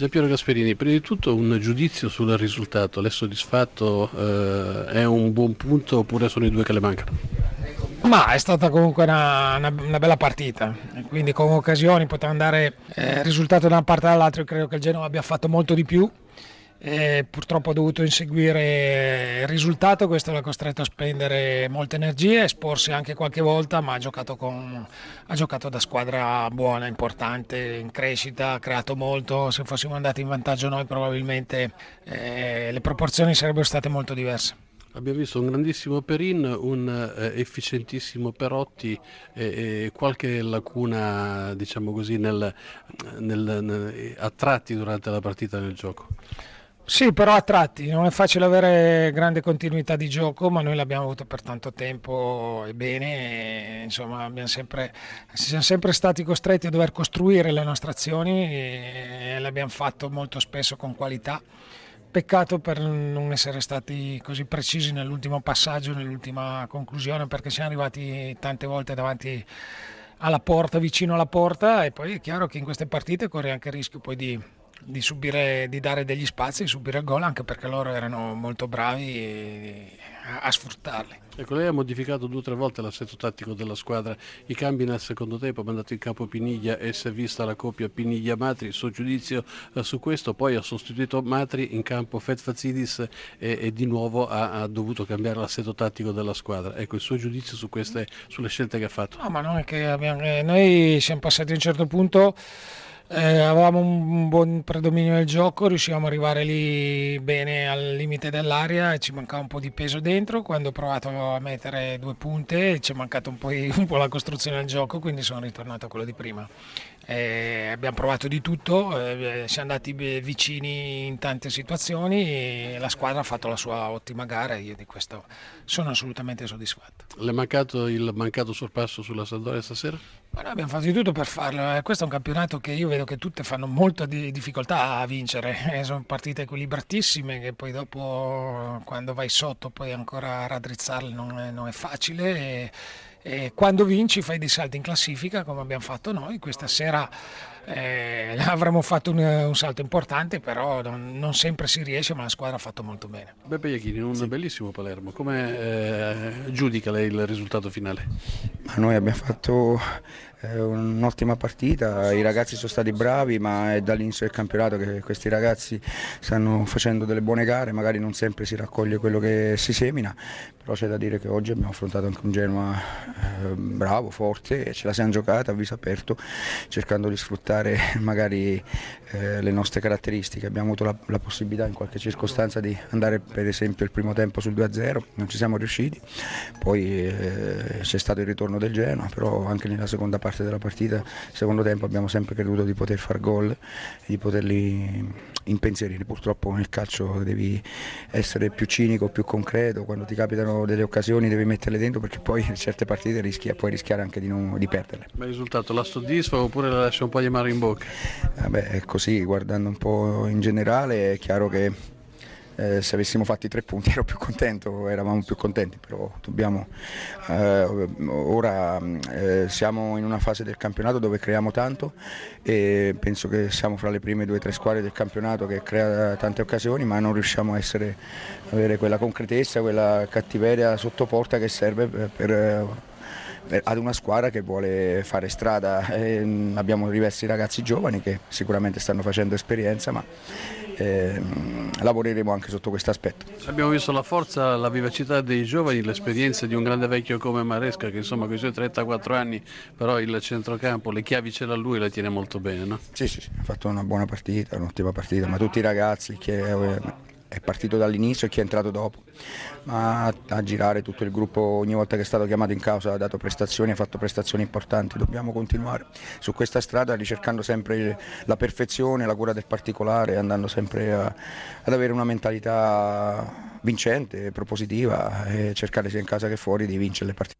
Giampiero Gasperini, prima di tutto un giudizio sul risultato, l'è soddisfatto, è un buon punto oppure sono i due che le mancano? Ma è stata comunque una bella partita, quindi con occasioni poteva andare risultato da una parte all'altra. Io credo che il Genoa abbia fatto molto di più, purtroppo ha dovuto inseguire il risultato, questo l'ha costretto a spendere molte energie, esporsi anche qualche volta, ma ha giocato da squadra buona, importante, in crescita, ha creato molto. Se fossimo andati in vantaggio noi probabilmente le proporzioni sarebbero state molto diverse. Abbiamo visto un grandissimo Perin, un efficientissimo Perotti e qualche lacuna, diciamo così, a tratti durante la partita del gioco. Sì, però a tratti, non è facile avere grande continuità di gioco, ma noi l'abbiamo avuto per tanto tempo e bene, e, insomma siamo sempre stati costretti a dover costruire le nostre azioni e l'abbiamo fatto molto spesso con qualità. Peccato per non essere stati così precisi nell'ultimo passaggio, nell'ultima conclusione, perché siamo arrivati tante volte davanti alla porta, vicino alla porta, e poi è chiaro che in queste partite corre anche il rischio poi di dare degli spazi, di subire il gol, anche perché loro erano molto bravi a sfruttarli. Ecco, lei ha modificato 2 o 3 volte l'assetto tattico della squadra, i cambi nel secondo tempo, ha mandato in campo Piniglia e si è vista la coppia Piniglia-Matri, il suo giudizio su questo, poi ha sostituito Matri, in campo Fetfazidis e di nuovo ha dovuto cambiare l'assetto tattico della squadra. Ecco, il suo giudizio su queste, sulle scelte che ha fatto. No, ma noi siamo passati a un certo punto. Avevamo un buon predominio del gioco, riuscivamo ad arrivare lì bene al limite dell'area e ci mancava un po' di peso dentro. Quando ho provato a mettere 2 punte ci è mancata un po' la costruzione del gioco, quindi sono ritornato a quello di prima. Abbiamo provato di tutto, siamo andati vicini in tante situazioni e la squadra ha fatto la sua ottima gara e io di questo sono assolutamente soddisfatto. Le è mancato il mancato sorpasso sulla Saldoria stasera? Ma noi abbiamo fatto di tutto per farlo, questo è un campionato che io vedo che tutte fanno molta difficoltà a vincere, sono partite equilibratissime che poi dopo quando vai sotto poi ancora raddrizzarle non è facile e quando vinci fai dei salti in classifica come abbiamo fatto noi. Questa sera avremmo fatto un salto importante, però non sempre si riesce, ma la squadra ha fatto molto bene. Beppe Iachini, un bellissimo Palermo, come giudica lei il risultato finale? Ma noi abbiamo fatto un'ottima partita, i ragazzi sono stati bravi, ma è dall'inizio del campionato che questi ragazzi stanno facendo delle buone gare, magari non sempre si raccoglie quello che si semina, però c'è da dire che oggi abbiamo affrontato anche un Genoa bravo, forte, e ce la siamo giocata a viso aperto, cercando di sfruttare magari le nostre caratteristiche. Abbiamo avuto la possibilità in qualche circostanza di andare per esempio il primo tempo sul 2-0, non ci siamo riusciti, poi c'è stato il ritorno del Genoa, però anche nella seconda parte della partita, secondo tempo, abbiamo sempre creduto di poter far gol e di poterli impensierire. Purtroppo nel calcio devi essere più cinico, più concreto, quando ti capitano delle occasioni devi metterle dentro, perché poi in certe partite puoi rischiare anche di perderle. Ma il risultato la soddisfa oppure la lascia un po' di mano in bocca? È così, guardando un po' in generale è chiaro che se avessimo fatto i 3 punti eravamo più contenti, però dobbiamo, ora siamo in una fase del campionato dove creiamo tanto e penso che siamo fra le prime 2 o 3 squadre del campionato che crea tante occasioni, ma non riusciamo avere quella concretezza, quella cattiveria sotto porta che serve ad una squadra che vuole fare strada. Abbiamo diversi ragazzi giovani che sicuramente stanno facendo esperienza, ma lavoreremo anche sotto questo aspetto. Abbiamo visto la forza, la vivacità dei giovani, l'esperienza di un grande vecchio come Maresca, che insomma con i suoi 34 anni però il centrocampo, le chiavi ce l'ha lui, le tiene molto bene, no? Sì, ha fatto una buona partita, un'ottima partita, ma tutti i ragazzi è partito dall'inizio e chi è entrato dopo, ma a girare tutto il gruppo ogni volta che è stato chiamato in causa ha dato prestazioni, ha fatto prestazioni importanti. Dobbiamo continuare su questa strada ricercando sempre la perfezione, la cura del particolare, andando sempre ad avere una mentalità vincente, propositiva e cercare sia in casa che fuori di vincere le partite.